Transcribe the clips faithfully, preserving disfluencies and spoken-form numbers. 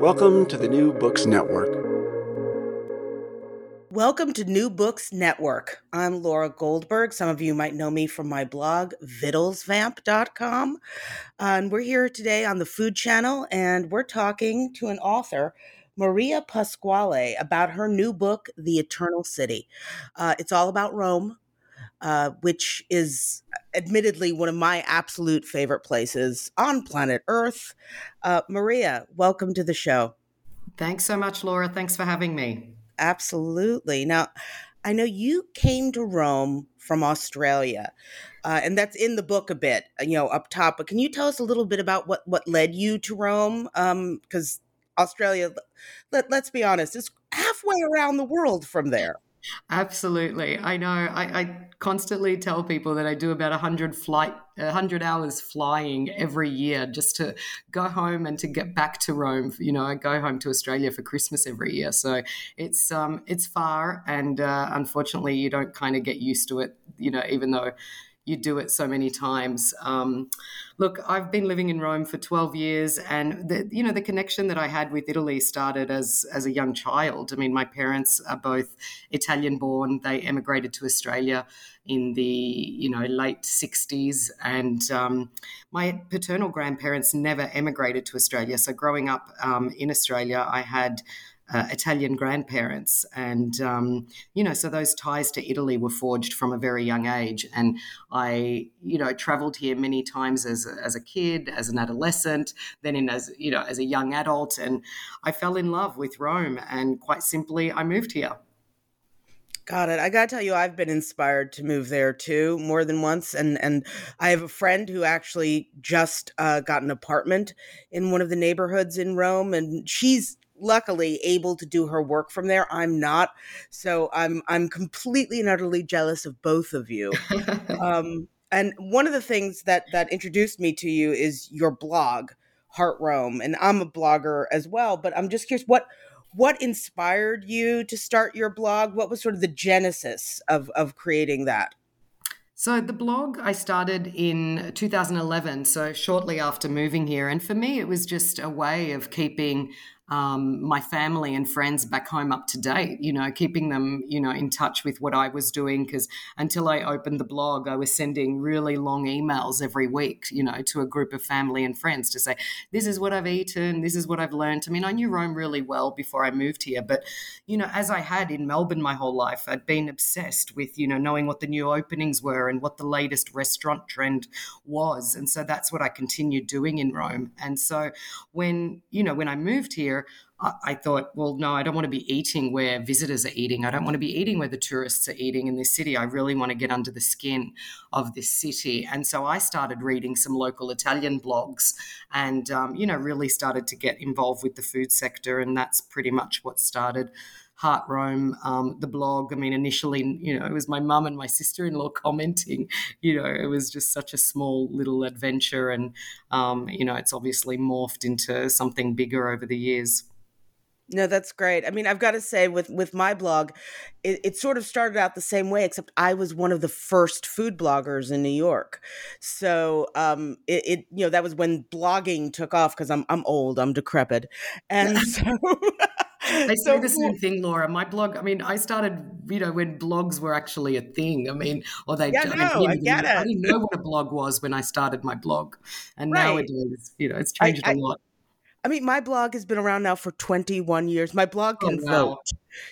Welcome to the New Books Network. Welcome to New Books Network. I'm Laura Goldberg. Some of you might know me from my blog, Vittlesvamp dot com. And we're here today on the Food Channel, and we're talking to an author, Maria Pasquale, about her new book, The Eternal City. Uh, it's all about Rome, uh, which is admittedly one of my absolute favorite places on planet Earth. Uh, Maria, welcome to the show. Thanks so much, Laura. Thanks for having me. Absolutely. Now, I know you came to Rome from Australia, uh, and that's in the book a bit, you know, up top. But can you tell us a little bit about what, what led you to Rome? Um, 'cause Australia, let, let's be honest, is halfway around the world from there. Absolutely. I know. I, I constantly tell people that I do about one hundred flight, one hundred hours flying every year just to go home and to get back to Rome. You know, I go home to Australia for Christmas every year. So it's um, it's far, and uh, unfortunately you don't kind of get used to it, you know, even though you do it so many times. Um, look, I've been living in Rome for twelve years, and the, you know, the connection that I had with Italy started as as a young child. I mean, my parents are both Italian-born. They emigrated to Australia in the you know late sixties, and um, my paternal grandparents never emigrated to Australia. So growing up um, in Australia, I had Uh, Italian grandparents, and um, you know, so those ties to Italy were forged from a very young age. And I, you know, travelled here many times as a, as a kid, as an adolescent, then in as you know, as a young adult, and I fell in love with Rome, and quite simply, I moved here. Got it. I got to tell you, I've been inspired to move there too, more than once. And and I have a friend who actually just uh, got an apartment in one of the neighborhoods in Rome, and she's luckily able to do her work from there. I'm not. So I'm I'm completely and utterly jealous of both of you. um, and one of the things that that introduced me to you is your blog, Heart Rome. And I'm a blogger as well, but I'm just curious, what what inspired you to start your blog? What was sort of the genesis of of creating that? So the blog I started in two thousand eleven, so shortly after moving here. And for me, it was just a way of keeping Um, my family and friends back home up to date, you know, keeping them, you know, in touch with what I was doing, because until I opened the blog, I was sending really long emails every week, you know, to a group of family and friends to say, this is what I've eaten, this is what I've learned. I mean, I knew Rome really well before I moved here, but, you know, as I had in Melbourne my whole life, I'd been obsessed with, you know, knowing what the new openings were and what the latest restaurant trend was. And so that's what I continued doing in Rome. And so when, you know, when I moved here, I thought, well, no, I don't want to be eating where visitors are eating. I don't want to be eating where the tourists are eating in this city. I really want to get under the skin of this city. And so I started reading some local Italian blogs and, um, you know, really started to get involved with the food sector. And that's pretty much what started Heart Rome, um, the blog. I mean, initially, you know, it was my mum and my sister-in-law commenting. You know, it was just such a small little adventure, and um, you know, it's obviously morphed into something bigger over the years. No, that's great. I mean, I've got to say with, with my blog, it, it sort of started out the same way, except I was one of the first food bloggers in New York. So um, it, it, you know, that was when blogging took off, because I'm I'm old, I'm decrepit. And so... They so, say the same thing, Laura. My blog, I mean, I started, you know, when blogs were actually a thing. I mean, or they, yeah, I, no, mean, I, get I didn't it. know what a blog was when I started my blog. And right. nowadays, you know, it's changed I, a lot. I, I mean, my blog has been around now for twenty-one years. My blog can oh, wow. vote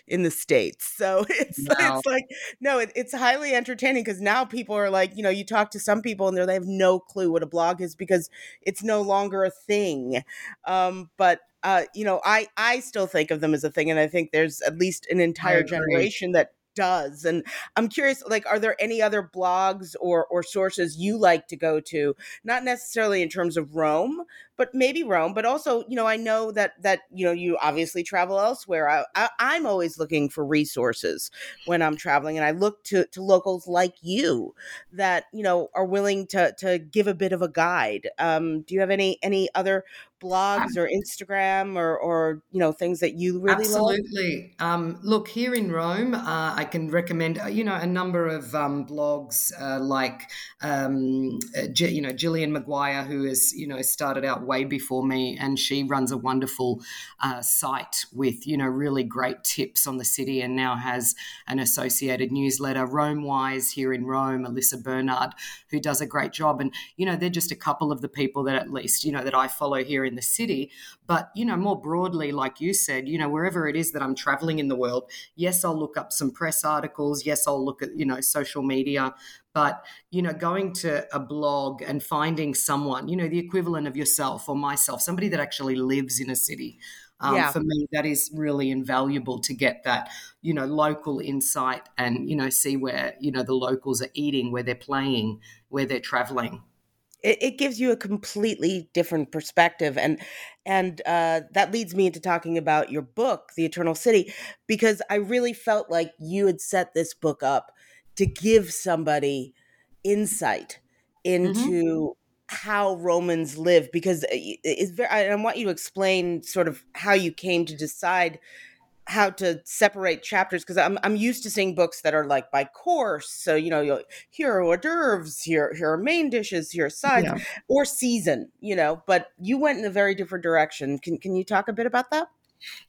in the States. So it's, wow. it's like, no, it, it's highly entertaining, because now people are like, you know, you talk to some people and they have no clue what a blog is, because it's no longer a thing. Um, but, uh, you know, I, I still think of them as a thing. And I think there's at least an entire generation that does. And I'm curious, like, are there any other blogs or or sources you like to go to? Not necessarily in terms of Rome, but maybe Rome, but also, you know, I know that, that you know, you obviously travel elsewhere. I, I, I'm always looking for resources when I'm traveling, and I look to, to locals like you that, you know, are willing to to give a bit of a guide. Um, do you have any any other blogs or Instagram or, or you know, things that you really Absolutely. love? Absolutely. Um, look, here in Rome, uh, I can recommend, you know, a number of um, blogs uh, like, um, uh, G- you know, Gillian Maguire, who has, you know, started out way before me, and she runs a wonderful uh, site with, you know, really great tips on the city, and now has an associated newsletter, Rome Wise, here in Rome, Alyssa Bernard, who does a great job. And, you know, they're just a couple of the people that at least, you know, that I follow here in in the city. But, you know, more broadly, like you said, you know, wherever it is that I'm traveling in the world, yes, I'll look up some press articles. Yes, I'll look at, you know, social media. But, you know, going to a blog and finding someone, you know, the equivalent of yourself or myself, somebody that actually lives in a city. Um, yeah. For me, that is really invaluable to get that, you know, local insight and, you know, see where, you know, the locals are eating, where they're playing, where they're traveling. It gives you a completely different perspective. And and uh, that leads me into talking about your book, The Eternal City, because I really felt like you had set this book up to give somebody insight into mm-hmm. how Romans live, because it's very, I want you to explain sort of how you came to decide how to separate chapters, because I'm I'm used to seeing books that are like by course. So, you know, you'll, here are hors d'oeuvres, here, here are main dishes, here are sides, yeah. or season, you know, but you went in a very different direction. Can Can you talk a bit about that?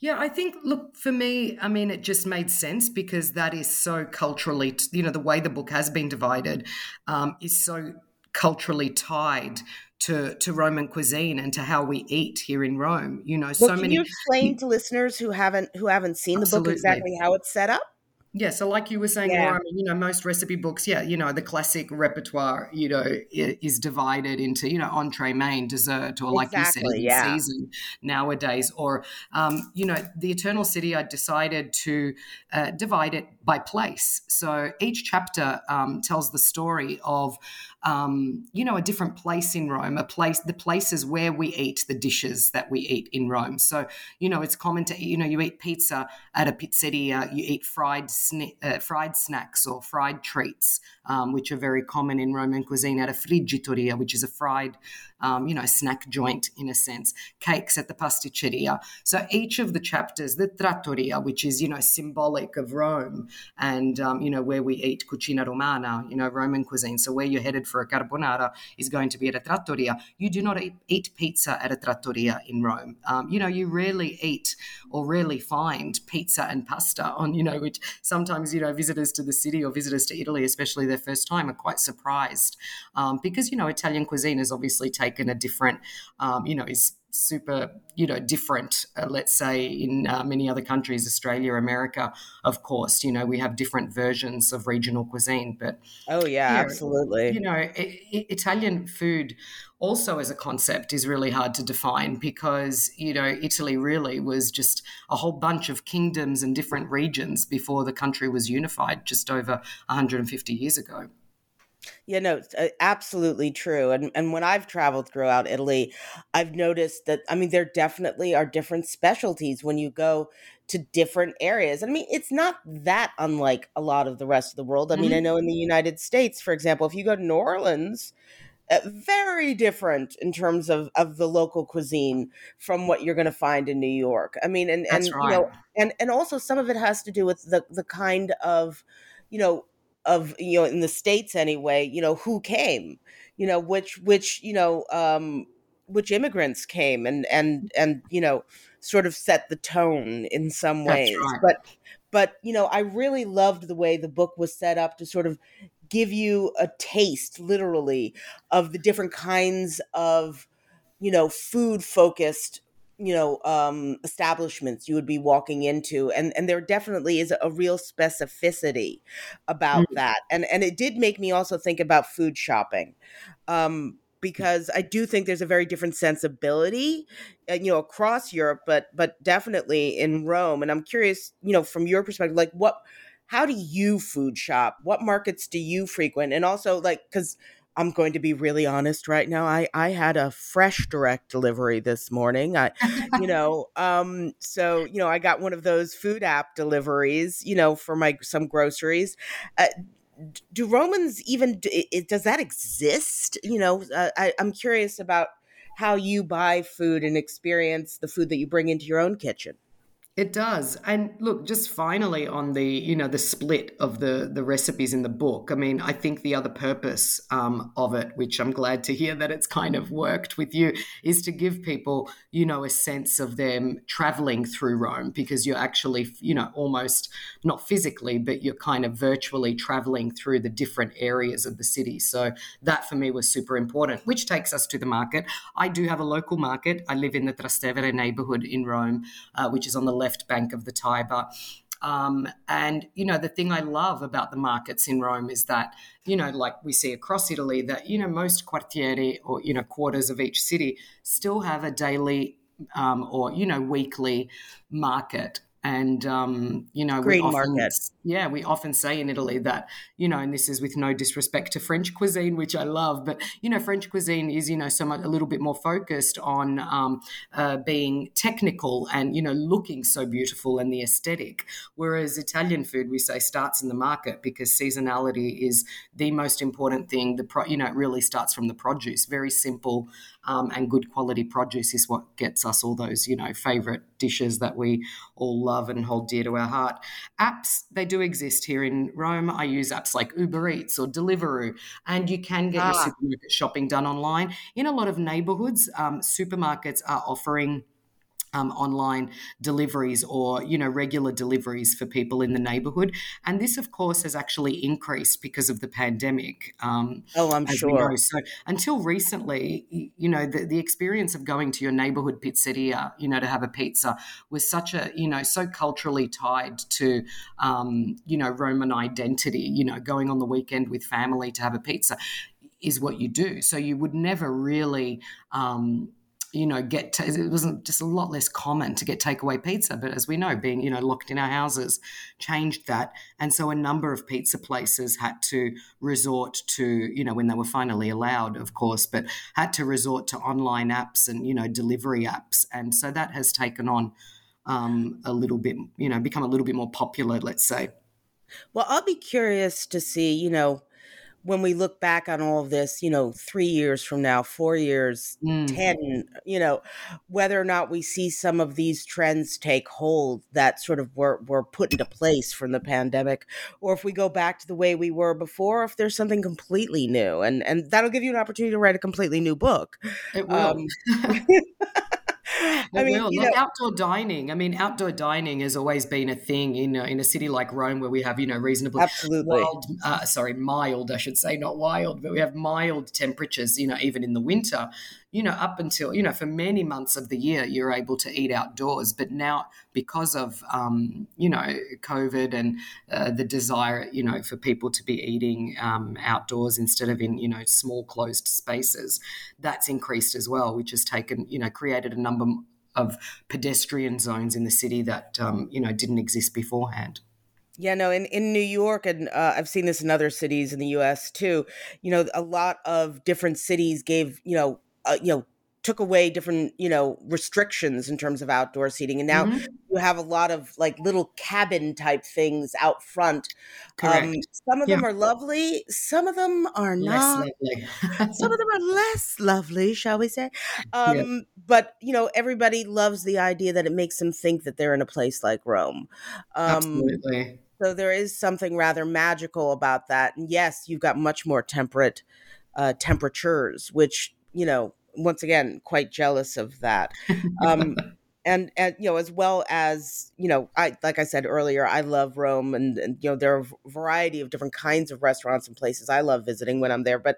Yeah, I think, look, for me, I mean, it just made sense, because that is so culturally, you know, the way the book has been divided um, is so culturally tied to to Roman cuisine and to how we eat here in Rome. You know, well, so can many. Can you explain to listeners who haven't who haven't seen Absolutely. the book exactly how it's set up? Yeah, so like you were saying, yeah. Laura, you know, most recipe books, yeah, you know, the classic repertoire, you know, is divided into, you know, entree, main, dessert, or like exactly, you said, yeah. season nowadays. Or, um, you know, The Eternal City, I decided to uh, divide it by place. So each chapter um, tells the story of, um, you know, a different place in Rome, a place, the places where we eat the dishes that we eat in Rome. So, you know, it's common to, you know, you eat pizza at a pizzeria, you eat fried Sna- uh, fried snacks or fried treats, um, which are very common in Roman cuisine, at a friggitoria, which is a fried, um, you know, snack joint in a sense, cakes at the pasticceria. So each of the chapters, the trattoria, which is, you know, symbolic of Rome and, um, you know, where we eat cucina romana, you know, Roman cuisine. So where you're headed for a carbonara is going to be at a trattoria. You do not eat, eat pizza at a trattoria in Rome. Um, you know, you rarely eat or rarely find pizza and pasta on, you know, which... Sometimes, you know, visitors to the city or visitors to Italy, especially their first time, are quite surprised um, because, you know, Italian cuisine has obviously taken a different, um, you know, is super, you know, different, uh, let's say, in uh, many other countries, Australia, America, of course, you know, we have different versions of regional cuisine. But, oh, yeah, you know, absolutely. You know, it, it, Italian food also as a concept is really hard to define because, you know, Italy really was just a whole bunch of kingdoms and different regions before the country was unified just over one hundred fifty years ago. Yeah, no, it's absolutely true. And and when I've traveled throughout Italy, I've noticed that, I mean, there definitely are different specialties when you go to different areas. And I mean, it's not that unlike a lot of the rest of the world. I mean, mm-hmm. I know in the United States, for example, if you go to New Orleans, uh, very different in terms of, of the local cuisine from what you're going to find in New York. I mean, and, and right. you know, and, and also some of it has to do with the the kind of, you know, of, you know, in the States anyway, you know, who came, you know, which, which, you know, um, which immigrants came and, and, and, you know, sort of set the tone in some ways. Right. But, but, you know, I really loved the way the book was set up to sort of give you a taste, literally, of the different kinds of, you know, food focused, you know, um, establishments you would be walking into. And, and there definitely is a real specificity about mm-hmm. that. And, and it did make me also think about food shopping, um, because I do think there's a very different sensibility, uh, you know, across Europe, but, but definitely in Rome. And I'm curious, you know, from your perspective, like what, how do you food shop? What markets do you frequent? And also like, cause I'm going to be really honest right now. I, I had a fresh direct delivery this morning. I, you know, um, so, you know, I got one of those food app deliveries, you know, for my, some groceries. Uh, do Romans even, it, does that exist? You know, uh, I, I'm curious about how you buy food and experience the food that you bring into your own kitchen. It does. And look, just finally on the, you know, the split of the, the recipes in the book, I mean, I think the other purpose um, of it, which I'm glad to hear that it's kind of worked with you, is to give people, you know, a sense of them traveling through Rome, because you're actually, you know, almost not physically, but you're kind of virtually traveling through the different areas of the city. So that for me was super important, which takes us to the market. I do have a local market. I live in the Trastevere neighborhood in Rome, uh, which is on the left bank of the Tiber. Um, and, you know, the thing I love about the markets in Rome is that, you know, like we see across Italy, that, you know, most quartieri or, you know, quarters of each city still have a daily um, or, you know, weekly market. And, um, you know, Green we often, market. yeah, we often say in Italy that, you know, and this is with no disrespect to French cuisine, which I love, but, you know, French cuisine is, you know, somewhat a little bit more focused on um, uh, being technical and, you know, looking so beautiful and the aesthetic. Whereas Italian food, we say, starts in the market, because seasonality is the most important thing. The pro- you know, it really starts from the produce, very simple. Um, and good quality produce is what gets us all those, you know, favourite dishes that we all love and hold dear to our heart. Apps, they do exist here in Rome. I use apps like Uber Eats or Deliveroo, and you can get ah. your supermarket shopping done online. In a lot of neighbourhoods, um, supermarkets are offering Um, online deliveries or, you know, regular deliveries for people in the neighbourhood. And this, of course, has actually increased because of the pandemic. Um, oh, I'm sure. So until recently, you know, the, the experience of going to your neighbourhood pizzeria, you know, to have a pizza was such a, you know, so culturally tied to, um, you know, Roman identity, you know, going on the weekend with family to have a pizza is what you do. So you would never really... Um, you know, get to, it wasn't just a lot less common to get takeaway pizza. But as we know, being, you know, locked in our houses changed that. And so a number of pizza places had to resort to, you know, when they were finally allowed, of course, but had to resort to online apps and, you know, delivery apps. And so that has taken on um, a little bit, you know, become a little bit more popular, let's say. Well, I'll be curious to see, you know, when we look back on all of this, you know, three years from now, four years, mm. ten, you know, whether or not we see some of these trends take hold that sort of were, were put into place from the pandemic, or if we go back to the way we were before, or if there's something completely new. And and that'll give you an opportunity to write a completely new book. It will. Um, I mean, well, you know, outdoor dining. I mean, outdoor dining has always been a thing in a, in a city like Rome, where we have, you know, reasonably absolutely. wild, uh, sorry, mild, I should say, not wild, but we have mild temperatures, you know, even in the winter, you know, up until, you know, for many months of the year, you're able to eat outdoors. But now because of, um, you know, COVID and uh, the desire, you know, for people to be eating um, outdoors instead of in, you know, small closed spaces, that's increased as well, which has taken, you know, created a number of pedestrian zones in the city that, um, you know, didn't exist beforehand. Yeah, no, in, in New York, and uh, I've seen this in other cities in the U S too, you know, a lot of different cities gave, you know, uh, you know, took away different, you know, restrictions in terms of outdoor seating. And now mm-hmm. you have a lot of like little cabin type things out front. Correct. Um, some of yeah. them are lovely. Some of them are not. Some of them are less lovely, shall we say. Um, yeah. But, you know, everybody loves the idea that it makes them think that they're in a place like Rome. Um, Absolutely. So there is something rather magical about that. And yes, you've got much more temperate uh, temperatures, which, you know, once again, quite jealous of that. Um, and, and, you know, as well as, you know, I, like I said earlier, I love Rome, and, and, you know, there are a variety of different kinds of restaurants and places I love visiting when I'm there. But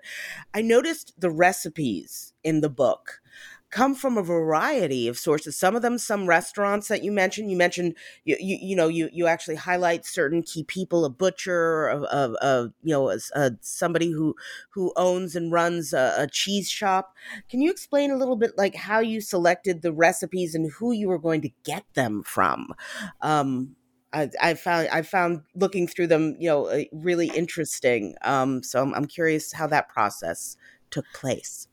I noticed the recipes in the book come from a variety of sources. Some of them, some restaurants that you mentioned, you mentioned, you, you, you know, you, you actually highlight certain key people, a butcher, a, a, a you know, a, a, somebody who, who owns and runs a, a cheese shop. Can you explain a little bit like how you selected the recipes and who you were going to get them from? Um, I, I found, I found looking through them, you know, really interesting. Um, so I'm, I'm curious how that process took place.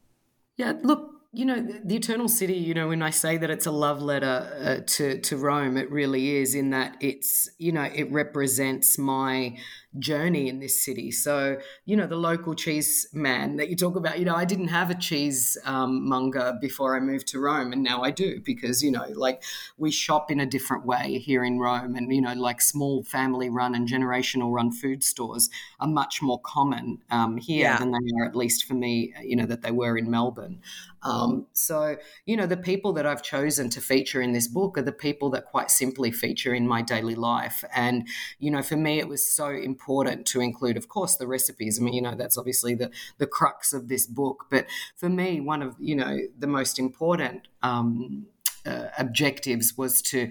Yeah, look, you know, The Eternal City, you know, when I say that it's a love letter uh, to, to Rome, it really is, in that it's, you know, it represents my journey in this city. So, you know, the local cheese man that you talk about, you know, I didn't have a cheese um, monger before I moved to Rome, and now I do, because, you know, like we shop in a different way here in Rome, and, you know, like small family run and generational run food stores are much more common um, here yeah. than they are, at least for me, you know, that they were in Melbourne. Um, so, you know, the people that I've chosen to feature in this book are the people that quite simply feature in my daily life. And, you know, for me, it was so important to include, of course, the recipes. I mean, you know, that's obviously the, the crux of this book. But for me, one of, you know, the most important um, uh, objectives was to,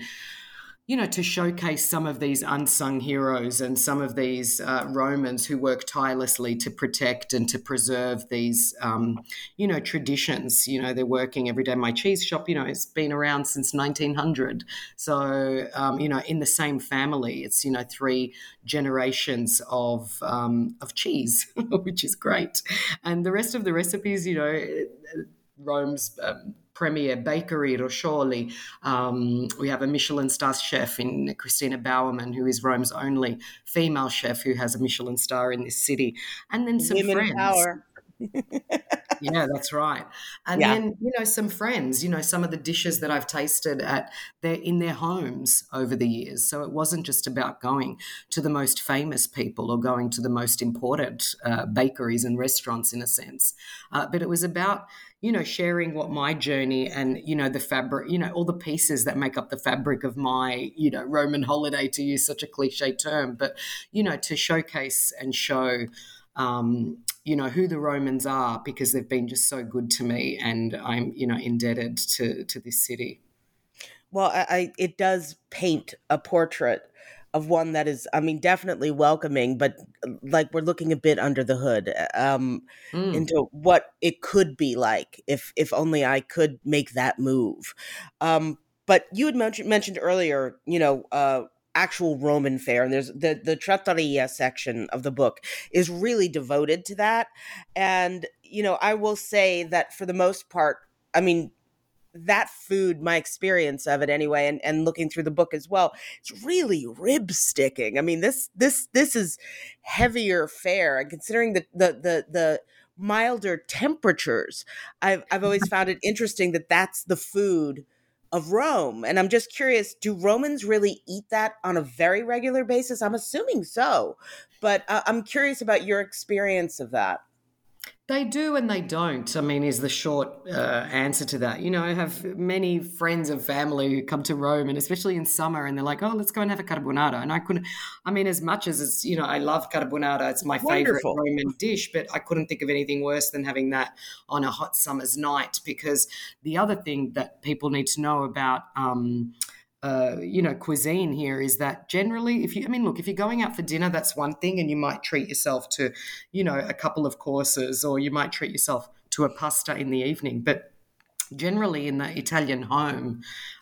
you know, to showcase some of these unsung heroes and some of these uh, Romans who work tirelessly to protect and to preserve these, um, you know, traditions. You know, they're working every day. My cheese shop, you know, it's been around since nineteen hundred. So, um, you know, in the same family, it's, you know, three generations of um, of cheese, which is great. And the rest of the recipes, you know, Rome's Um, premier bakery, Roscioli. Um, we have a Michelin star chef in Christina Bowerman, who is Rome's only female chef who has a Michelin star in this city. And then some Women friends. Power. Yeah, that's right. And yeah. then, you know, some friends, you know, some of the dishes that I've tasted at their, in their homes over the years. So it wasn't just about going to the most famous people or going to the most important uh, bakeries and restaurants, in a sense. Uh, but it was about, you know, sharing what my journey and, you know, the fabric, you know, all the pieces that make up the fabric of my, you know, Roman holiday, to use such a cliche term, but, you know, to showcase and show, um, you know, who the Romans are, because they've been just so good to me, and I'm, you know, indebted to, to this city. Well, I, I it does paint a portrait of one that is, I mean, definitely welcoming, but like we're looking a bit under the hood um, mm. into what it could be like if if only I could make that move. Um, but you had mentioned, mentioned earlier, you know, uh, actual Roman fare, and there's the, the trattoria section of the book is really devoted to that. And, you know, I will say that for the most part, I mean, that food, my experience of it anyway, and, and looking through the book as well, it's really rib sticking. I mean, this this this is heavier fare, and considering the the the, the milder temperatures, I've I've always found it interesting that that's the food of Rome. And I'm just curious, do Romans really eat that on a very regular basis? I'm assuming so, but uh, I'm curious about your experience of that. They do and they don't, I mean, is the short uh, answer to that. You know, I have many friends and family who come to Rome, and especially in summer, and they're like, oh, let's go and have a carbonara. And I couldn't, I mean, as much as it's, you know, I love carbonara, it's my Wonderful. favorite Roman dish, but I couldn't think of anything worse than having that on a hot summer's night. Because the other thing that people need to know about, um, Uh, you know, cuisine here is that generally, if you, I mean, look, if you're going out for dinner, that's one thing, and you might treat yourself to, you know, a couple of courses, or you might treat yourself to a pasta in the evening. But generally in the Italian home,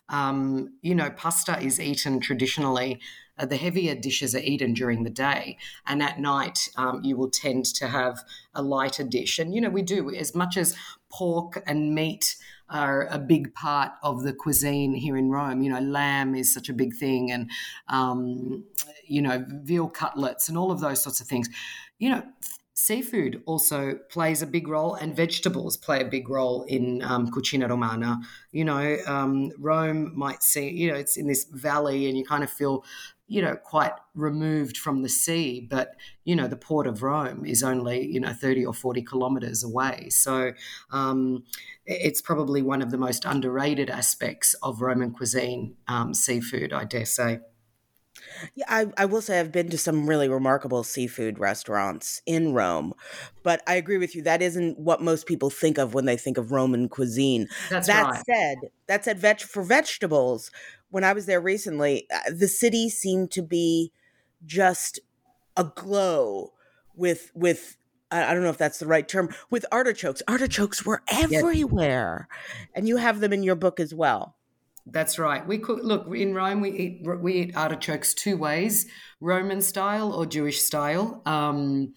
um, you know, pasta is eaten traditionally uh, the heavier dishes are eaten during the day, and at night um, you will tend to have a lighter dish. And, you know, we do, as much as pork and meat are a big part of the cuisine here in Rome. You know, lamb is such a big thing, and, um, you know, veal cutlets and all of those sorts of things. You know, seafood also plays a big role, and vegetables play a big role in um, cucina romana. You know, um, Rome might see, you know, it's in this valley and you kind of feel, you know, quite removed from the sea, but, you know, the port of Rome is only, you know, thirty or forty kilometres away. So um, it's probably one of the most underrated aspects of Roman cuisine, um, seafood, I dare say. Yeah, I, I will say I've been to some really remarkable seafood restaurants in Rome, but I agree with you. That isn't what most people think of when they think of Roman cuisine. That's that right. said, that said, veg- for vegetables, when I was there recently, the city seemed to be just aglow with with. I don't know if that's the right term, with artichokes. Artichokes were everywhere, yes. And you have them in your book as well. That's right. We cook, look, in Rome, we eat we eat artichokes two ways: Roman style or Jewish style. Um,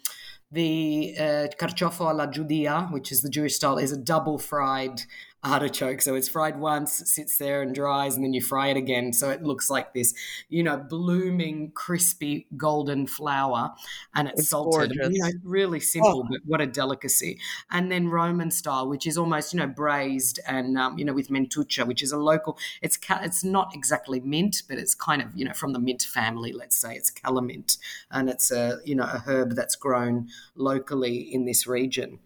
the uh, carciofo alla giudia, which is the Jewish style, is a double fried artichoke. So it's fried once, it sits there and dries, and then you fry it again. So it looks like this, you know, blooming, crispy, golden flower, and it's, it's salted. Gorgeous. You know, really simple, oh. but what a delicacy. And then Roman style, which is almost, you know, braised and, um, you know, with mentuccia, which is a local, it's ca- it's not exactly mint, but it's kind of, you know, from the mint family, let's say. It's calamint, and it's a, you know, a herb that's grown locally in this region.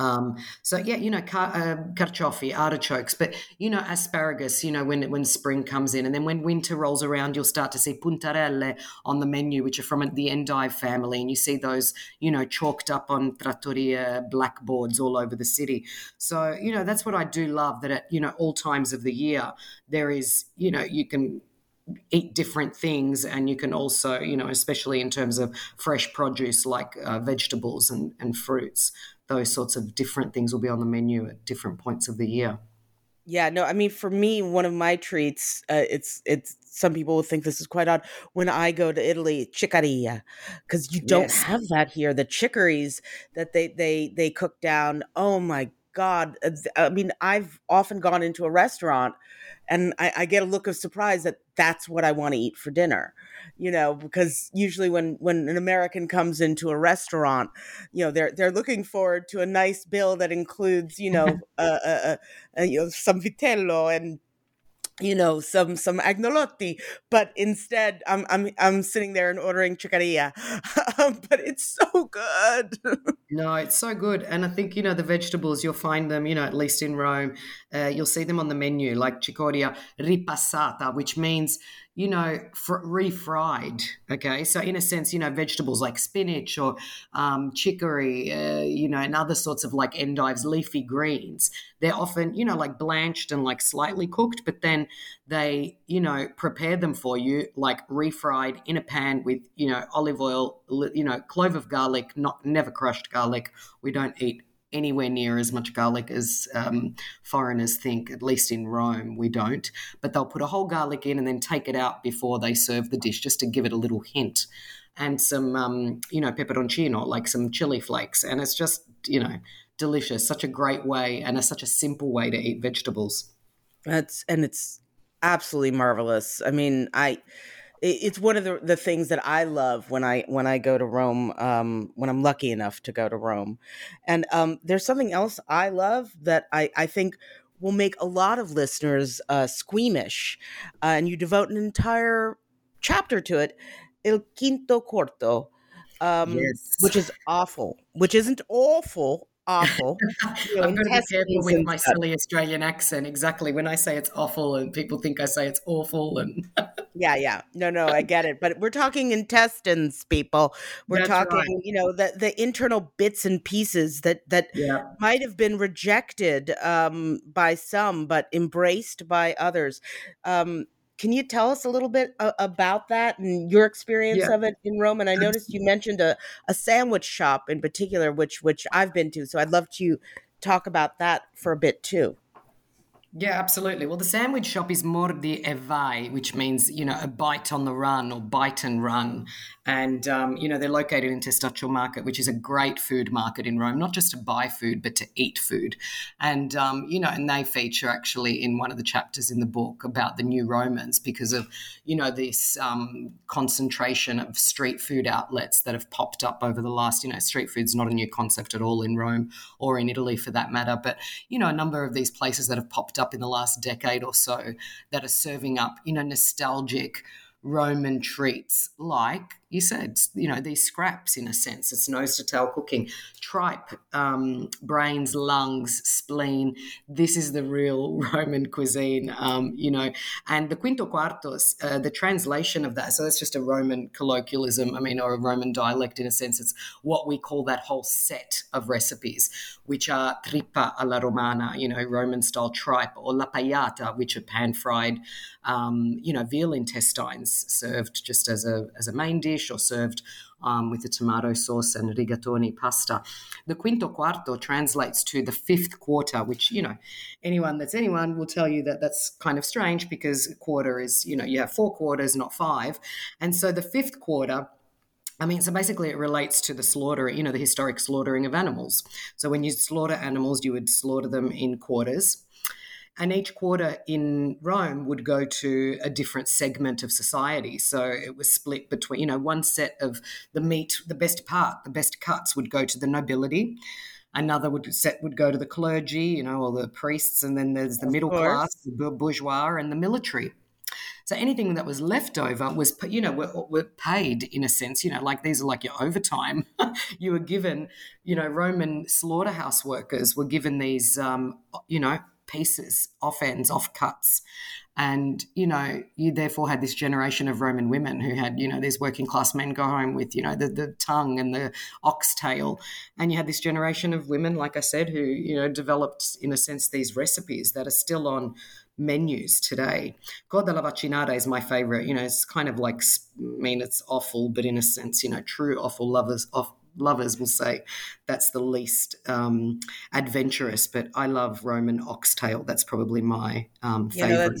Um, so yeah, you know, car- uh, carciofi, artichokes, but you know, asparagus, you know, when, when spring comes in, and then when winter rolls around, you'll start to see puntarelle on the menu, which are from the endive family. And you see those, you know, chalked up on trattoria blackboards all over the city. So, you know, that's what I do love, that at, you know, all times of the year, there is, you know, you can eat different things, and you can also, you know, especially in terms of fresh produce, like uh, vegetables and, and fruits, those sorts of different things will be on the menu at different points of the year. Yeah, no, I mean, for me, one of my treats, uh, it's, it's, some people will think this is quite odd. When I go to Italy, ciccarilla, because you don't yes. have that here. The chicories that they, they, they cook down. Oh my God. I mean, I've often gone into a restaurant and I, I get a look of surprise that that's what I want to eat for dinner, you know, because usually when, when an American comes into a restaurant, you know, they're they're looking forward to a nice bill that includes, you know, uh, uh, uh, you know, some vitello and, you know, some some agnolotti, but instead I'm I'm I'm sitting there and ordering ciccarilla. Um, but it's so good. No, it's so good, and I think, you know, the vegetables, you'll find them, you know, at least in Rome, uh, you'll see them on the menu, like cicoria ripassata, which means, you know, fr- refried. Okay, so in a sense, you know, vegetables like spinach or um, chicory, uh, you know, and other sorts of like endives, leafy greens, they're often, you know, like blanched and like slightly cooked, but then they, you know, prepare them for you like refried in a pan with, you know, olive oil, you know, clove of garlic, not never crushed garlic. We don't eat anywhere near as much garlic as um, foreigners think, at least in Rome we don't, but they'll put a whole garlic in and then take it out before they serve the dish, just to give it a little hint, and some, um, you know, peperoncino, like some chili flakes, and it's just, you know, delicious, such a great way, and a, such a simple way to eat vegetables. That's, and it's absolutely marvelous. I mean, I... It's one of the, the things that I love when I when I go to Rome, um, when I'm lucky enough to go to Rome. And um, there's something else I love that I, I think will make a lot of listeners uh, squeamish, uh, and you devote an entire chapter to it, Il Quinto Corto, um, yes. which is awful, which isn't awful. Awful. You know, I've got to be careful with my stuff. Silly Australian accent. Exactly. When I say it's awful and people think I say it's awful. And yeah, yeah. No, no, I get it. But we're talking intestines, people. We're That's talking, right. you know, the, the internal bits and pieces that, that yeah. might have been rejected um, by some, but embraced by others. Um, can you tell us a little bit uh, about that and your experience yeah. of it in Rome? And I noticed you mentioned a, a sandwich shop in particular, which which I've been to. So I'd love to talk about that for a bit too. Yeah, absolutely. Well, the sandwich shop is Mordi e Vai, which means, you know, a bite on the run or bite and run. And, um, you know, they're located in Testaccio Market, which is a great food market in Rome, not just to buy food, but to eat food. And, um, you know, and they feature actually in one of the chapters in the book about the new Romans because of, you know, this um, concentration of street food outlets that have popped up over the last, you know, street food's not a new concept at all in Rome or in Italy for that matter. But, you know, a number of these places that have popped up in the last decade or so that are serving up, you know, nostalgic Roman treats like you said, you know, these scraps in a sense. It's nose-to-tail cooking, tripe, um, brains, lungs, spleen. This is the real Roman cuisine, um, you know. And the quinto quartos, uh, the translation of that, so that's just a Roman colloquialism, I mean, or a Roman dialect in a sense. It's what we call that whole set of recipes, which are trippa alla romana, you know, Roman-style tripe, or la paiata, which are pan-fried, um, you know, veal intestines served just as a as a main dish, or served um, with a tomato sauce and rigatoni pasta. The quinto quarto translates to the fifth quarter, which, you know, anyone that's anyone will tell you that that's kind of strange because quarter is, you know, you have four quarters, not five. And so the fifth quarter, I mean, so basically it relates to the slaughter, you know, the historic slaughtering of animals. So when you slaughter animals, you would slaughter them in quarters. And each quarter in Rome would go to a different segment of society. So it was split between, you know, one set of the meat, the best part, the best cuts would go to the nobility. Another would set would go to the clergy, you know, or the priests. And then there's the middle class, the bourgeois, and the military. So anything that was left over was, you know, were, were paid in a sense, you know, like these are like your overtime. You were given, you know, Roman slaughterhouse workers were given these, um, you know, pieces, off ends, off cuts. And, you know, you therefore had this generation of Roman women who had, you know, these working class men go home with, you know, the, the tongue and the oxtail. And you had this generation of women, like I said, who, you know, developed, in a sense, these recipes that are still on menus today. Coda alla vaccinata is my favourite. You know, it's kind of like, I mean, it's awful, but in a sense, you know, true awful lovers of Lovers will say that's the least um, adventurous, but I love Roman oxtail. That's probably my um, yeah, favorite.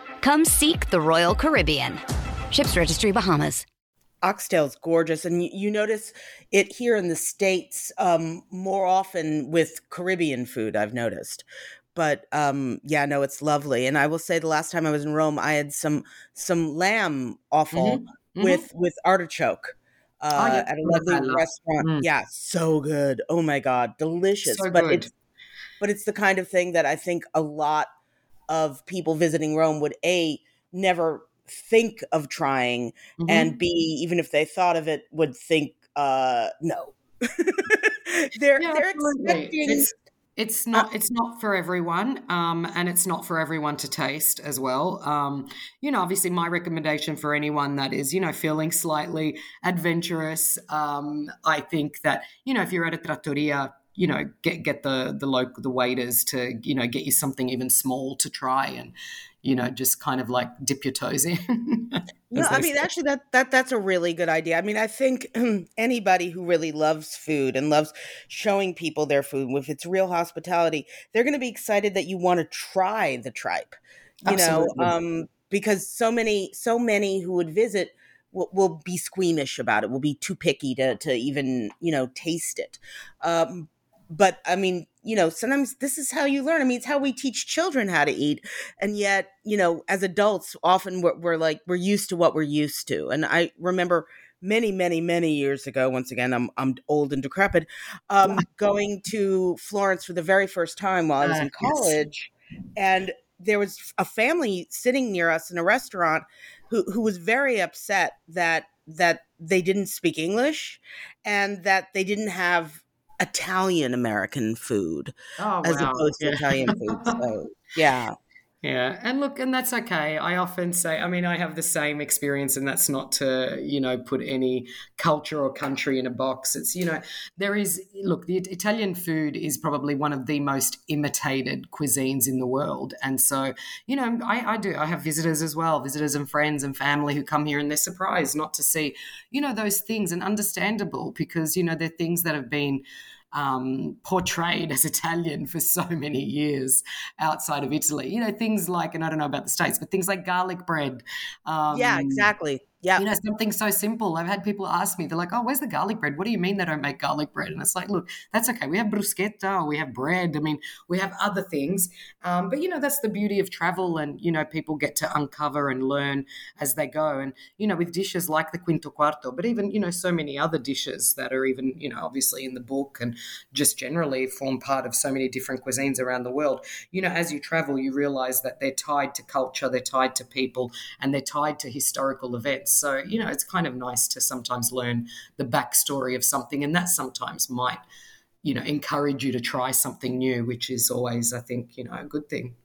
Come seek the Royal Caribbean. Ships Registry, Bahamas. Oxtail's gorgeous, and you, you notice it here in the States um, more often with Caribbean food, I've noticed. But um, yeah, no, it's lovely. And I will say the last time I was in Rome, I had some some lamb offal mm-hmm. with mm-hmm. with artichoke uh, oh, yeah. at a lovely restaurant. Mm. Yeah, so good. Oh my God, delicious. So but it's but it's the kind of thing that I think a lot of people visiting Rome would A, never think of trying, mm-hmm. and B, even if they thought of it, would think, uh, no. they're yeah, they're expecting... It's, it's, not, it's not for everyone, um, and it's not for everyone to taste as well. Um, you know, obviously my recommendation for anyone that is, you know, feeling slightly adventurous, um, I think that, you know, if you're at a trattoria, you know, get get the the local the waiters to, you know, get you something even small to try and, you know, just kind of like dip your toes in. No, I mean, say. actually, that that that's a really good idea. I mean, I think anybody who really loves food and loves showing people their food, if it's real hospitality, they're going to be excited that you want to try the tripe, you Absolutely. know, um, because so many, so many who would visit will, will be squeamish about it, will be too picky to to even, you know, taste it. Um, but I mean, you know, sometimes this is how you learn. I mean, it's how we teach children how to eat. And yet, you know, as adults, often we're, we're like, we're used to what we're used to. And I remember many, many, many years ago, once again, I'm I'm old and decrepit, um, going to Florence for the very first time while I was in college. And there was a family sitting near us in a restaurant who, who was very upset that that they didn't speak English and that they didn't have Italian American food oh, as wow. opposed to yeah. Italian food. So, yeah. Yeah. And look, and that's okay. I often say, I mean, I have the same experience, and that's not to, you know, put any culture or country in a box. It's, you know, there is, look, the Italian food is probably one of the most imitated cuisines in the world. And so, you know, I, I do, I have visitors as well, visitors and friends and family who come here, and they're surprised not to see, you know, those things, and understandable, because, you know, they're things that have been Um, portrayed as Italian for so many years outside of Italy. You know, things like, and I don't know about the States, but things like garlic bread. Um, yeah, exactly. Yeah. You know, something so simple. I've had people ask me, they're like, oh, where's the garlic bread? What do you mean they don't make garlic bread? And it's like, look, that's okay. We have bruschetta, we have bread. I mean, we have other things. Um, but, you know, that's the beauty of travel, and, you know, people get to uncover and learn as they go. And, you know, with dishes like the quinto quarto, but even, you know, so many other dishes that are even, you know, obviously in the book and just generally form part of so many different cuisines around the world. You know, as you travel, you realize that they're tied to culture, they're tied to people, and they're tied to historical events. So, you know, it's kind of nice to sometimes learn the backstory of something, and that sometimes might, you know, encourage you to try something new, which is always, I think, you know, a good thing.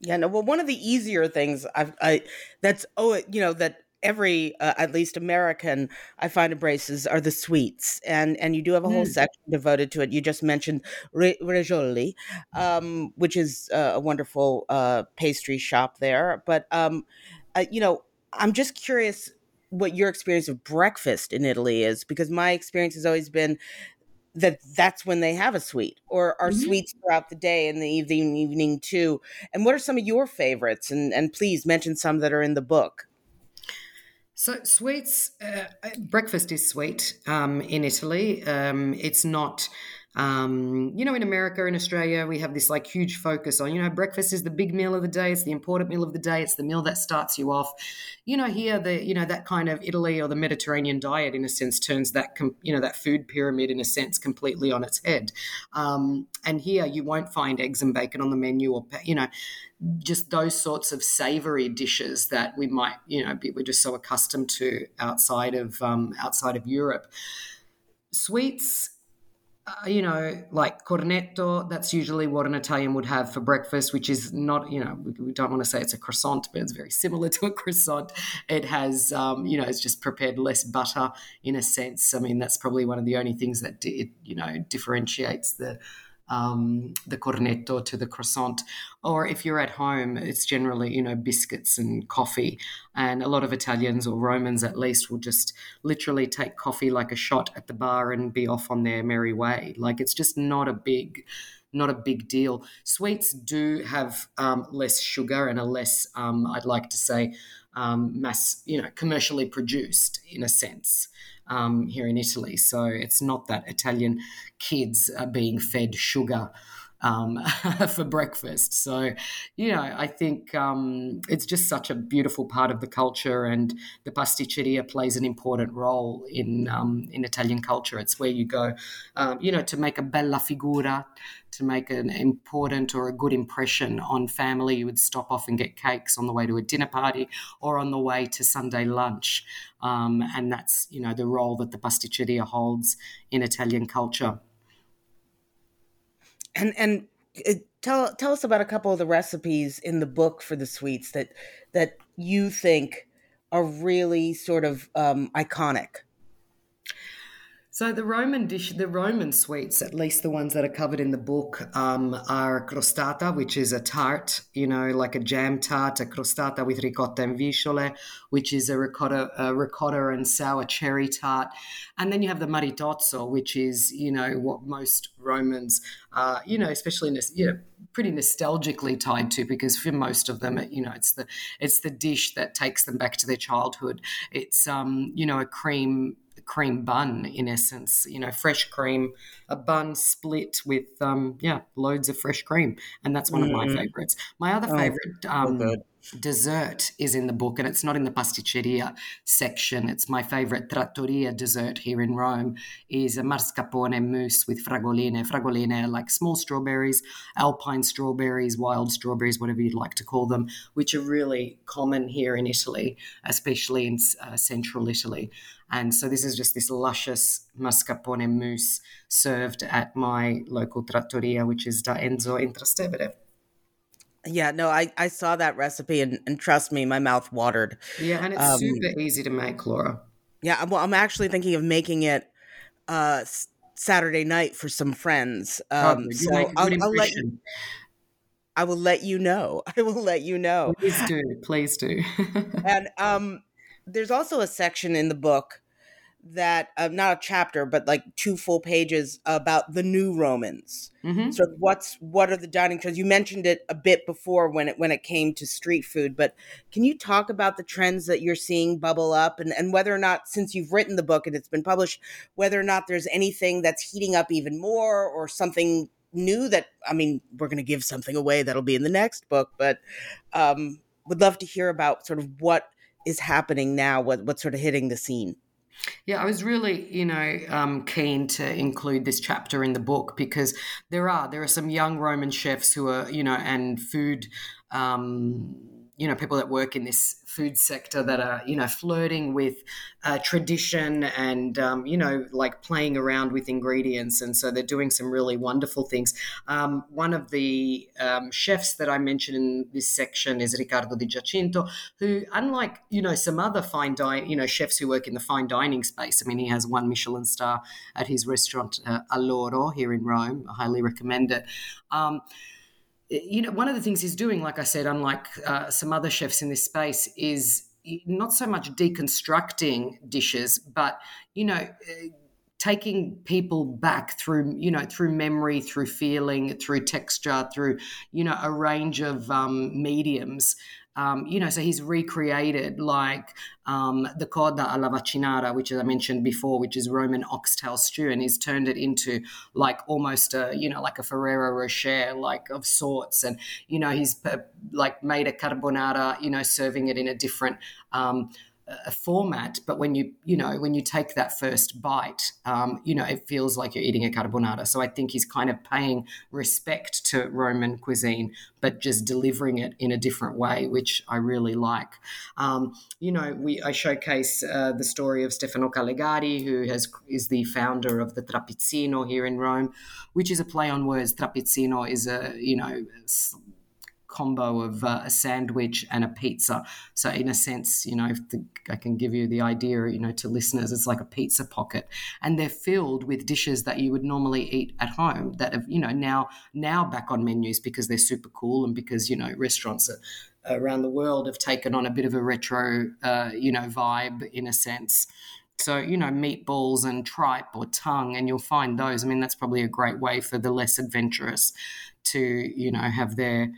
Yeah, no, well, one of the easier things I've, I, that's, oh, you know, that every, uh, at least American, I find embraces are the sweets. And and you do have a whole mm. section devoted to it. You just mentioned Re- Roscioli, um, which is uh, a wonderful uh, pastry shop there. But, um, uh, you know, I'm just curious what your experience of breakfast in Italy is, because my experience has always been that that's when they have a sweet, or are mm-hmm. sweets throughout the day and the evening, evening too. And what are some of your favorites? And, and please mention some that are in the book. So sweets, uh, breakfast is sweet um, in Italy. Um, it's not... Um, you know, in America, in Australia, we have this like huge focus on, you know, breakfast is the big meal of the day. It's the important meal of the day. It's the meal that starts you off. You know, here, the, you know, that kind of Italy or the Mediterranean diet in a sense turns that, com- you know, that food pyramid in a sense completely on its head. Um, and here you won't find eggs and bacon on the menu, or, you know, just those sorts of savory dishes that we might, you know, be, we're just so accustomed to outside of, um, outside of Europe. Sweets, Uh, you know, like cornetto, that's usually what an Italian would have for breakfast, which is not, you know, we, we don't want to say it's a croissant, but it's very similar to a croissant. It has, um, you know, it's just prepared less butter in a sense. I mean, that's probably one of the only things that, it, you know, differentiates the um, the cornetto to the croissant. Or if you're at home, it's generally, you know, biscuits and coffee. And a lot of Italians, or Romans at least, will just literally take coffee like a shot at the bar and be off on their merry way. Like, it's just not a big, not a big deal. Sweets do have um, less sugar and a less, um, I'd like to say, um, mass, you know, commercially produced in a sense. Um, here in Italy. So it's not that Italian kids are being fed sugar um, for breakfast. So, you know, I think um, it's just such a beautiful part of the culture, and the pasticceria plays an important role in um, in Italian culture. It's where you go, um, you know, to make a bella figura, to make an important or a good impression on family. You would stop off and get cakes on the way to a dinner party or on the way to Sunday lunch. Um, and that's, you know, the role that the pasticceria holds in Italian culture. And and tell tell us about a couple of the recipes in the book for the sweets that that you think are really sort of um, iconic. So the Roman dish, the Roman sweets, at least the ones that are covered in the book, um, are crostata, which is a tart, you know, like a jam tart, a crostata with ricotta and visciole, which is a ricotta, a ricotta and sour cherry tart. And then you have the maritozzo, which is, you know, what most Romans, uh, you know, especially in this, you know, pretty nostalgically tied to, because for most of them, you know, it's the it's the dish that takes them back to their childhood. It's, um, you know, a cream cream bun, in essence, you know, fresh cream, a bun split with, um, yeah, loads of fresh cream. And that's one mm. of my favorites. My other oh, favorite um, dessert is in the book, and it's not in the pasticceria section. It's my favorite trattoria dessert here in Rome is a mascarpone mousse with fragoline. Fragoline are like small strawberries, alpine strawberries, wild strawberries, whatever you'd like to call them, which are really common here in Italy, especially in uh, central Italy. And so this is just this luscious mascarpone mousse served at my local trattoria, which is Da Enzo in Trastevere. Yeah, no, I, I saw that recipe, and, and trust me, my mouth watered. Yeah, and it's um, super easy to make, Laura. Yeah, well, I'm actually thinking of making it uh, Saturday night for some friends. Um, oh, so I'll, I'll let you, I will let you know. I will let you know. Please do, please do. and um, there's also a section in the book that, uh, not a chapter, but like two full pages about the new Romans. Mm-hmm. So what's, what are the dining trends? You mentioned it a bit before when it, when it came to street food, but can you talk about the trends that you're seeing bubble up, and, and whether or not, since you've written the book and it's been published, whether or not there's anything that's heating up even more, or something new that, I mean, we're going to give something away that'll be in the next book, but um, would love to hear about sort of what is happening now, what, what's sort of hitting the scene. Yeah, I was really, you know, um, keen to include this chapter in the book, because there are there are some young Roman chefs who are, you know, and food, um, you know, people that work in this food sector that are, you know, flirting with uh, tradition and, um, you know, like playing around with ingredients. And so they're doing some really wonderful things. Um, one of the um, chefs that I mentioned in this section is Ricardo Di Giacinto, who, unlike, you know, some other fine dining, you know, chefs who work in the fine dining space. I mean, he has one Michelin star at his restaurant, uh, Alloro, here in Rome. I highly recommend it. Um, You know, one of the things he's doing, like I said, unlike uh, some other chefs in this space, is not so much deconstructing dishes, but, you know, uh, taking people back through, you know, through memory, through feeling, through texture, through, you know, a range of um, mediums. Um, you know, so he's recreated like um, the coda alla vaccinara, which as I mentioned before, which is Roman oxtail stew, and he's turned it into like almost a, you know, like a Ferrero Rocher, like of sorts. And, you know, he's uh, like made a carbonara, you know, serving it in a different um, uh, format. But when you, you know, when you take that first bite, um, you know, it feels like you're eating a carbonara. So I think he's kind of paying respect to Roman cuisine, but just delivering it in a different way, which I really like. Um, you know, we I showcase uh, the story of Stefano Callegari, who has, is the founder of the Trapizzino here in Rome, which is a play on words. Trapizzino is a, you know, combo of uh, a sandwich and a pizza. So in a sense, you know, if the, I can give you the idea, you know, to listeners, it's like a pizza pocket. And they're filled with dishes that you would normally eat at home that have, you know, now, now back on menus because they're super cool, and because, you know, restaurants are, around the world have taken on a bit of a retro, uh, you know, vibe in a sense. So, you know, meatballs and tripe or tongue, and you'll find those. I mean, that's probably a great way for the less adventurous to, you know, have their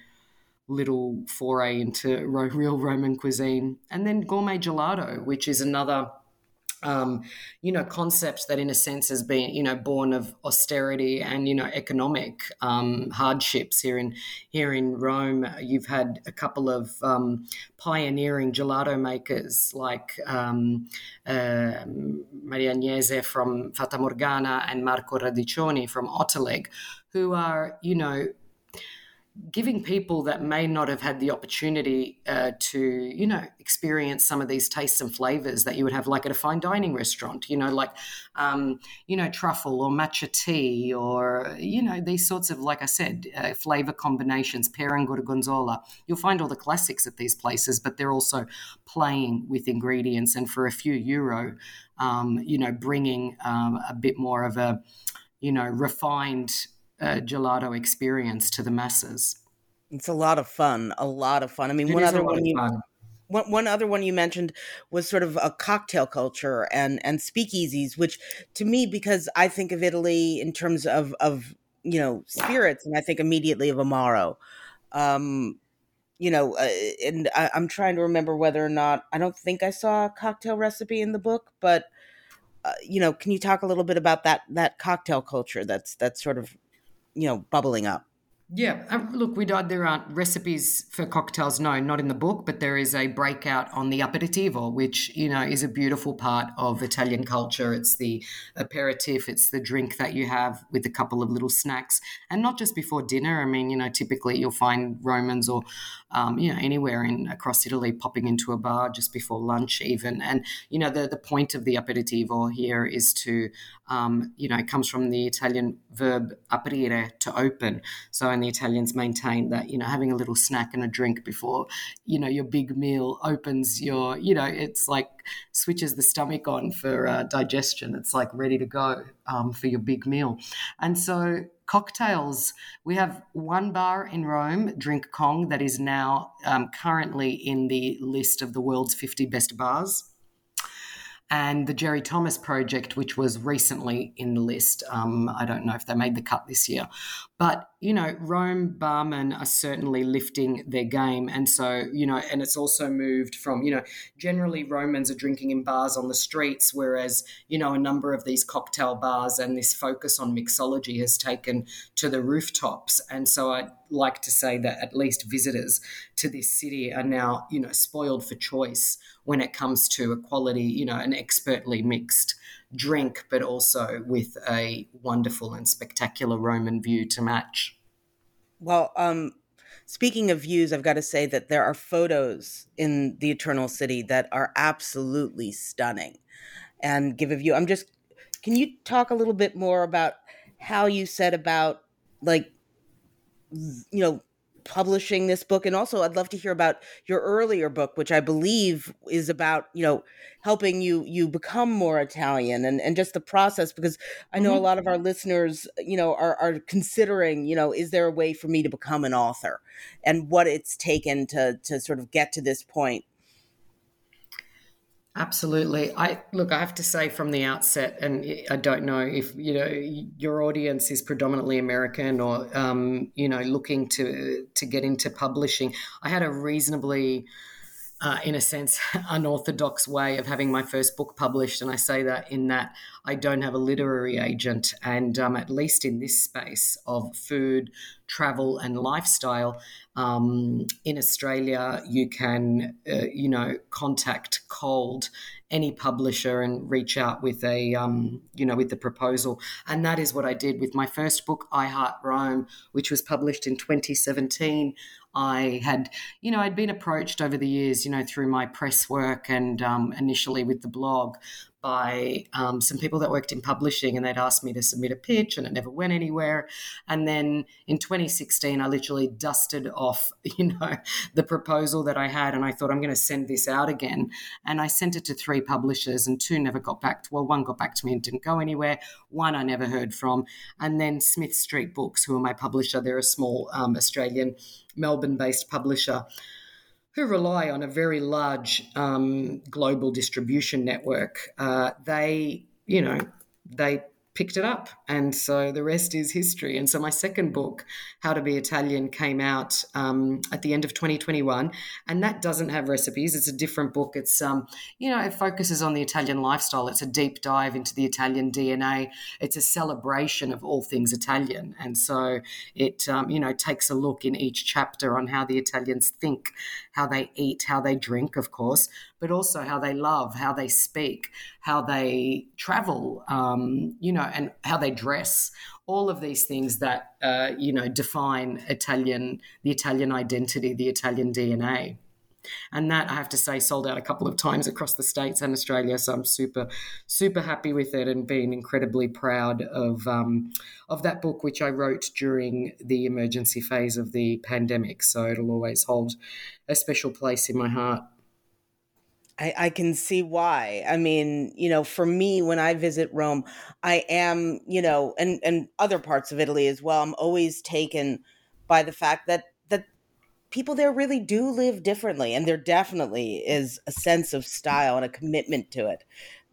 little foray into ro- real Roman cuisine. And then gourmet gelato, which is another, um, you know, concept that in a sense has been, you know, born of austerity and, you know, economic um, hardships here in here in Rome. You've had a couple of um, pioneering gelato makers like um, uh, Maria Agnese from Fata Morgana and Marco Radicioni from Ottoleg, who are, you know, giving people that may not have had the opportunity uh, to, you know, experience some of these tastes and flavors that you would have like at a fine dining restaurant, you know, like, um, you know, truffle or matcha tea or, you know, these sorts of, like I said, uh, flavor combinations, pear and gorgonzola. You'll find all the classics at these places, but they're also playing with ingredients and for a few euro, um, you know, bringing um, a bit more of a, you know, refined Uh, gelato experience to the masses. It's a lot of fun, a lot of fun. I mean, it one other one you one, one other one you mentioned was sort of a cocktail culture and and speakeasies, which to me, because I think of Italy in terms of of you know spirits, and I think immediately of Amaro. Um, you know, uh, and I, I'm trying to remember whether or not I don't think I saw a cocktail recipe in the book, but uh, you know, can you talk a little bit about that that cocktail culture that's that's sort of you know, bubbling up? Yeah. Um, look, we don't, there aren't recipes for cocktails, no, not in the book, but there is a breakout on the aperitivo, which, you know, is a beautiful part of Italian culture. It's the aperitif, it's the drink that you have with a couple of little snacks, and not just before dinner. I mean, you know, typically you'll find Romans or, um, you know, anywhere in across Italy popping into a bar just before lunch even. And, you know, the, the point of the aperitivo here is to, um, you know, it comes from the Italian verb aprire, to open. So in And the Italians maintain that, you know, having a little snack and a drink before, you know, your big meal opens your, you know, it's like switches the stomach on for uh, digestion. It's like ready to go um, for your big meal. And so cocktails, we have one bar in Rome, Drink Kong, that is now um, currently in the list of the world's fifty best bars. And the Jerry Thomas Project, which was recently in the list. Um, I don't know if they made the cut this year. But, you know, Rome barmen are certainly lifting their game. And so, you know, and it's also moved from, you know, generally Romans are drinking in bars on the streets, whereas, you know, a number of these cocktail bars and this focus on mixology has taken to the rooftops. And so I like to say that at least visitors to this city are now, you know, spoiled for choice when it comes to a quality, you know, an expertly mixed drink, but also with a wonderful and spectacular Roman view to match. Well, um, speaking of views, I've got to say that there are photos in the Eternal City that are absolutely stunning and give a view. I'm just, can you talk a little bit more about how you set about, like, you know, publishing this book? And also I'd love to hear about your earlier book, which I believe is about, you know, helping you you become more Italian and, and just the process, because I know mm-hmm. a lot of our listeners, you know, are, are considering, you know, is there a way for me to become an author and what it's taken to to sort of get to this point. Absolutely. I look, I have to say from the outset, and I don't know if, you know, your audience is predominantly American or, um, you know, looking to to get into publishing. I had a reasonably, uh, in a sense, unorthodox way of having my first book published. And I say that in that I don't have a literary agent. And um, at least in this space of food, travel and lifestyle, um, in Australia, you can, uh, you know, contact cold any publisher and reach out with a, um, you know, with the proposal. And that is what I did with my first book, I Heart Rome, which was published in twenty seventeen. I had, you know, I'd been approached over the years, you know, through my press work and um, initially with the blog, by um, some people that worked in publishing, and they'd asked me to submit a pitch and it never went anywhere. And then in twenty sixteen, I literally dusted off, you know, the proposal that I had, and I thought, I'm going to send this out again. And I sent it to three publishers and two never got back to, well, one got back to me and didn't go anywhere. One I never heard from. And then Smith Street Books, who are my publisher, they're a small um, Australian, Melbourne-based publisher, who rely on a very large um, global distribution network. Uh, they, you know, they picked it up, and so the rest is history. And so my second book, How to Be Italian, came out um, at the end of twenty twenty-one, and that doesn't have recipes. It's a different book. It's, um, you know, it focuses on the Italian lifestyle. It's a deep dive into the Italian D N A. It's a celebration of all things Italian, and so it, um, you know, takes a look in each chapter on how the Italians think, how they eat, how they drink, of course, but also how they love, how they speak, how they travel, um, you know, and how they dress, all of these things that, uh, you know, define Italian, the Italian identity, the Italian D N A. And that, I have to say, sold out a couple of times across the States and Australia. So I'm super, super happy with it and being incredibly proud of um, of that book, which I wrote during the emergency phase of the pandemic. So it'll always hold a special place in my heart. I, I can see why. I mean, you know, for me, when I visit Rome, I am, you know, and, and other parts of Italy as well, I'm always taken by the fact that people there really do live differently, and there definitely is a sense of style and a commitment to it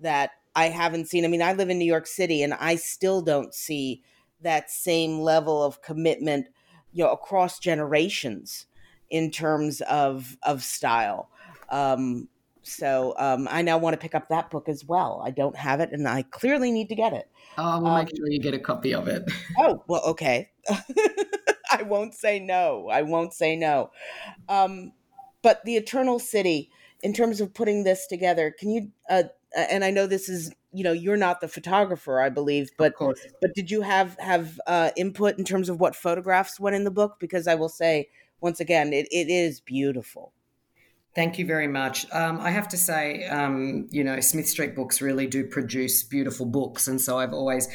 that I haven't seen. I mean, I live in New York City, and I still don't see that same level of commitment, you know, across generations in terms of of style. Um, so um, I now want to pick up that book as well. I don't have it, and I clearly need to get it. Oh, we'll um, make sure you get a copy of it. Oh, well, okay. I won't say no. I won't say no. Um, but The Eternal City, in terms of putting this together, can you, uh, and I know this is, you know, you're not the photographer, I believe, but but did you have, have uh, input in terms of what photographs went in the book? Because I will say, once again, it, it is beautiful. Thank you very much. Um, I have to say, um, you know, Smith Street Books really do produce beautiful books. And so I've always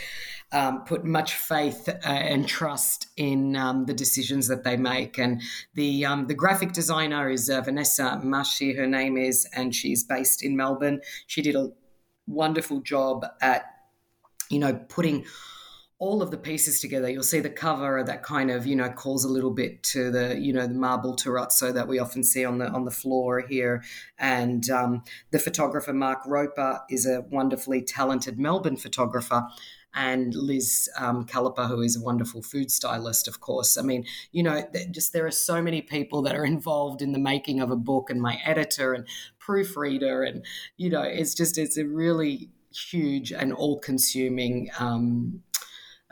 um, put much faith uh, and trust in um, the decisions that they make. And the um, the graphic designer is uh, Vanessa Mashi, her name is, and she's based in Melbourne. She did a wonderful job at, you know, putting all of the pieces together. You'll see the cover that kind of, you know, calls a little bit to the, you know, the marble terrazzo that we often see on the on the floor here. And um, the photographer Mark Roper is a wonderfully talented Melbourne photographer, and Liz um, Caliper, who is a wonderful food stylist, of course. I mean, you know, just there are so many people that are involved in the making of a book, and my editor and proofreader, and, you know, it's just, it's a really huge and all-consuming um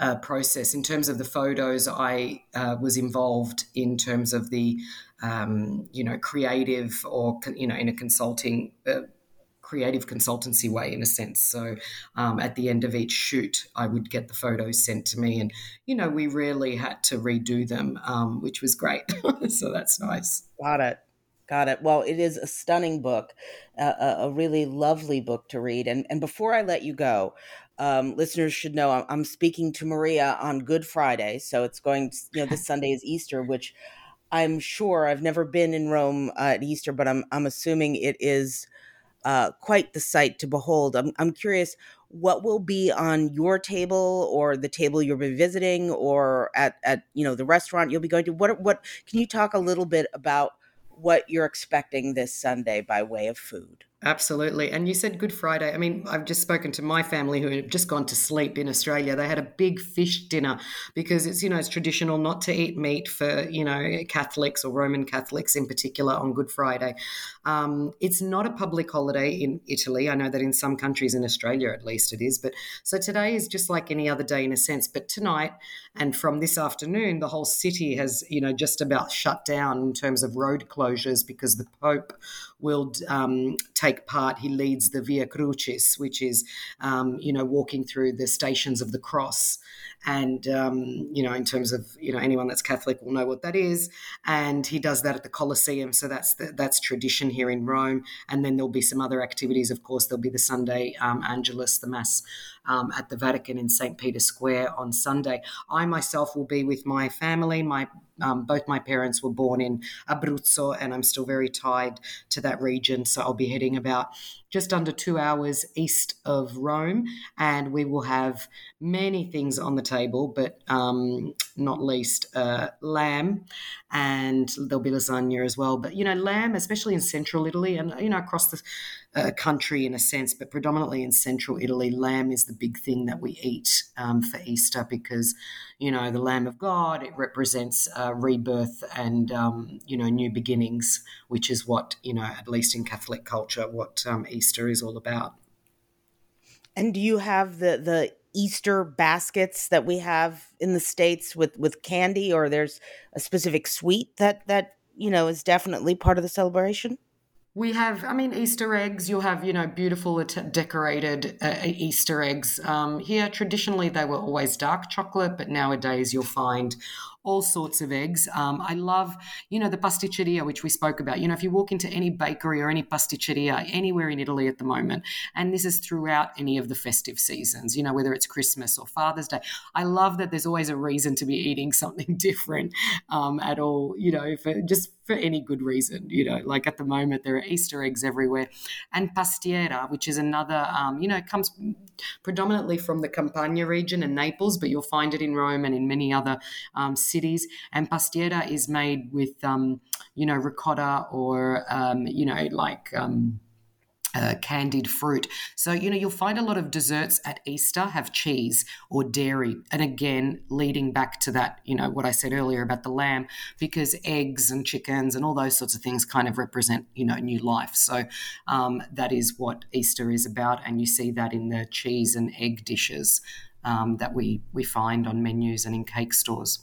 Uh, process. In terms of the photos, I uh, was involved in terms of the, um, you know, creative or, you know, in a consulting, uh, creative consultancy way, in a sense. So um, at the end of each shoot, I would get the photos sent to me, and, you know, we rarely had to redo them, um, which was great. So that's nice. Got it. Got it. Well, it is a stunning book, uh, a really lovely book to read. And and before I let you go, um, listeners should know I'm, I'm speaking to Maria on Good Friday. So it's going, to, you know, this Sunday is Easter, which I'm sure, I've never been in Rome uh, at Easter, but I'm I'm assuming it is uh, quite the sight to behold. I'm I'm curious what will be on your table, or the table you'll be visiting, or at at you know the restaurant you'll be going to. What what can you talk a little bit about what you're expecting this Sunday by way of food? Absolutely. And you said Good Friday. I mean, I've just spoken to my family who had just gone to sleep in Australia. They had a big fish dinner because it's, you know, it's traditional not to eat meat for, you know, Catholics or Roman Catholics in particular on Good Friday. Um, it's not a public holiday in Italy. I know that in some countries, in Australia at least, it is. But so today is just like any other day in a sense. But tonight and from this afternoon, the whole city has, you know, just about shut down in terms of road closures because the Pope will um, take part. He leads the Via Crucis, which is, um, you know, walking through the Stations of the Cross. And, um, you know, in terms of, you know, anyone that's Catholic will know what that is. And he does that at the Colosseum. So that's the, that's tradition here in Rome. And then there'll be some other activities. Of course, there'll be the Sunday um, Angelus, the Mass um, at the Vatican in Saint Peter's Square on Sunday. I myself will be with my family. My um, both my parents were born in Abruzzo, and I'm still very tied to that region. So I'll be heading about just under two hours east of Rome, and we will have many things on the table, but um, not least uh, lamb, and there'll be lasagna as well. But, you know, lamb, especially in central Italy and, you know, across the uh, country in a sense, but predominantly in central Italy, lamb is the big thing that we eat um, for Easter because, you know, the Lamb of God, it represents uh, rebirth and, um, you know, new beginnings, which is what, you know, at least in Catholic culture, what um, Easter is all about. And do you have the the Easter baskets that we have in the States with, with candy, or there's a specific sweet that, that, you know, is definitely part of the celebration? We have, I mean, Easter eggs. You'll have, you know, beautiful decorated uh, Easter eggs. Um, here, traditionally, they were always dark chocolate, but nowadays you'll find all sorts of eggs. Um, I love, you know, the pasticceria, which we spoke about. You know, if you walk into any bakery or any pasticceria anywhere in Italy at the moment, and this is throughout any of the festive seasons, you know, whether it's Christmas or Father's Day, I love that there's always a reason to be eating something different um, at all, you know, for, just for any good reason, you know, like at the moment there are Easter eggs everywhere. And pastiera, which is another, um, you know, comes predominantly from the Campania region and Naples, but you'll find it in Rome and in many other um cities. And pastiera is made with, um, you know, ricotta or, um, you know, like um, uh, candied fruit. So, you know, you'll find a lot of desserts at Easter have cheese or dairy. And again, leading back to that, you know, what I said earlier about the lamb, because eggs and chickens and all those sorts of things kind of represent, you know, new life. So um, that is what Easter is about. And you see that in the cheese and egg dishes um, that we, we find on menus and in cake stores.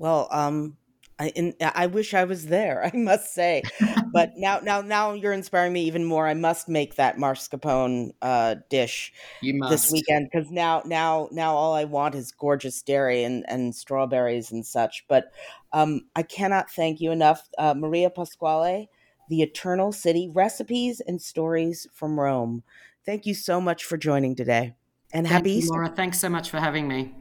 Well, um, I in, I wish I was there, I must say. But now, now, now you're inspiring me even more. I must make that mascarpone uh, dish this weekend, because now, now, now, all I want is gorgeous dairy and, and strawberries and such. But um, I cannot thank you enough, uh, Maria Pasquale, The Eternal City: Recipes and Stories from Rome. Thank you so much for joining today, and thank happy you, Easter, Laura. Thanks so much for having me.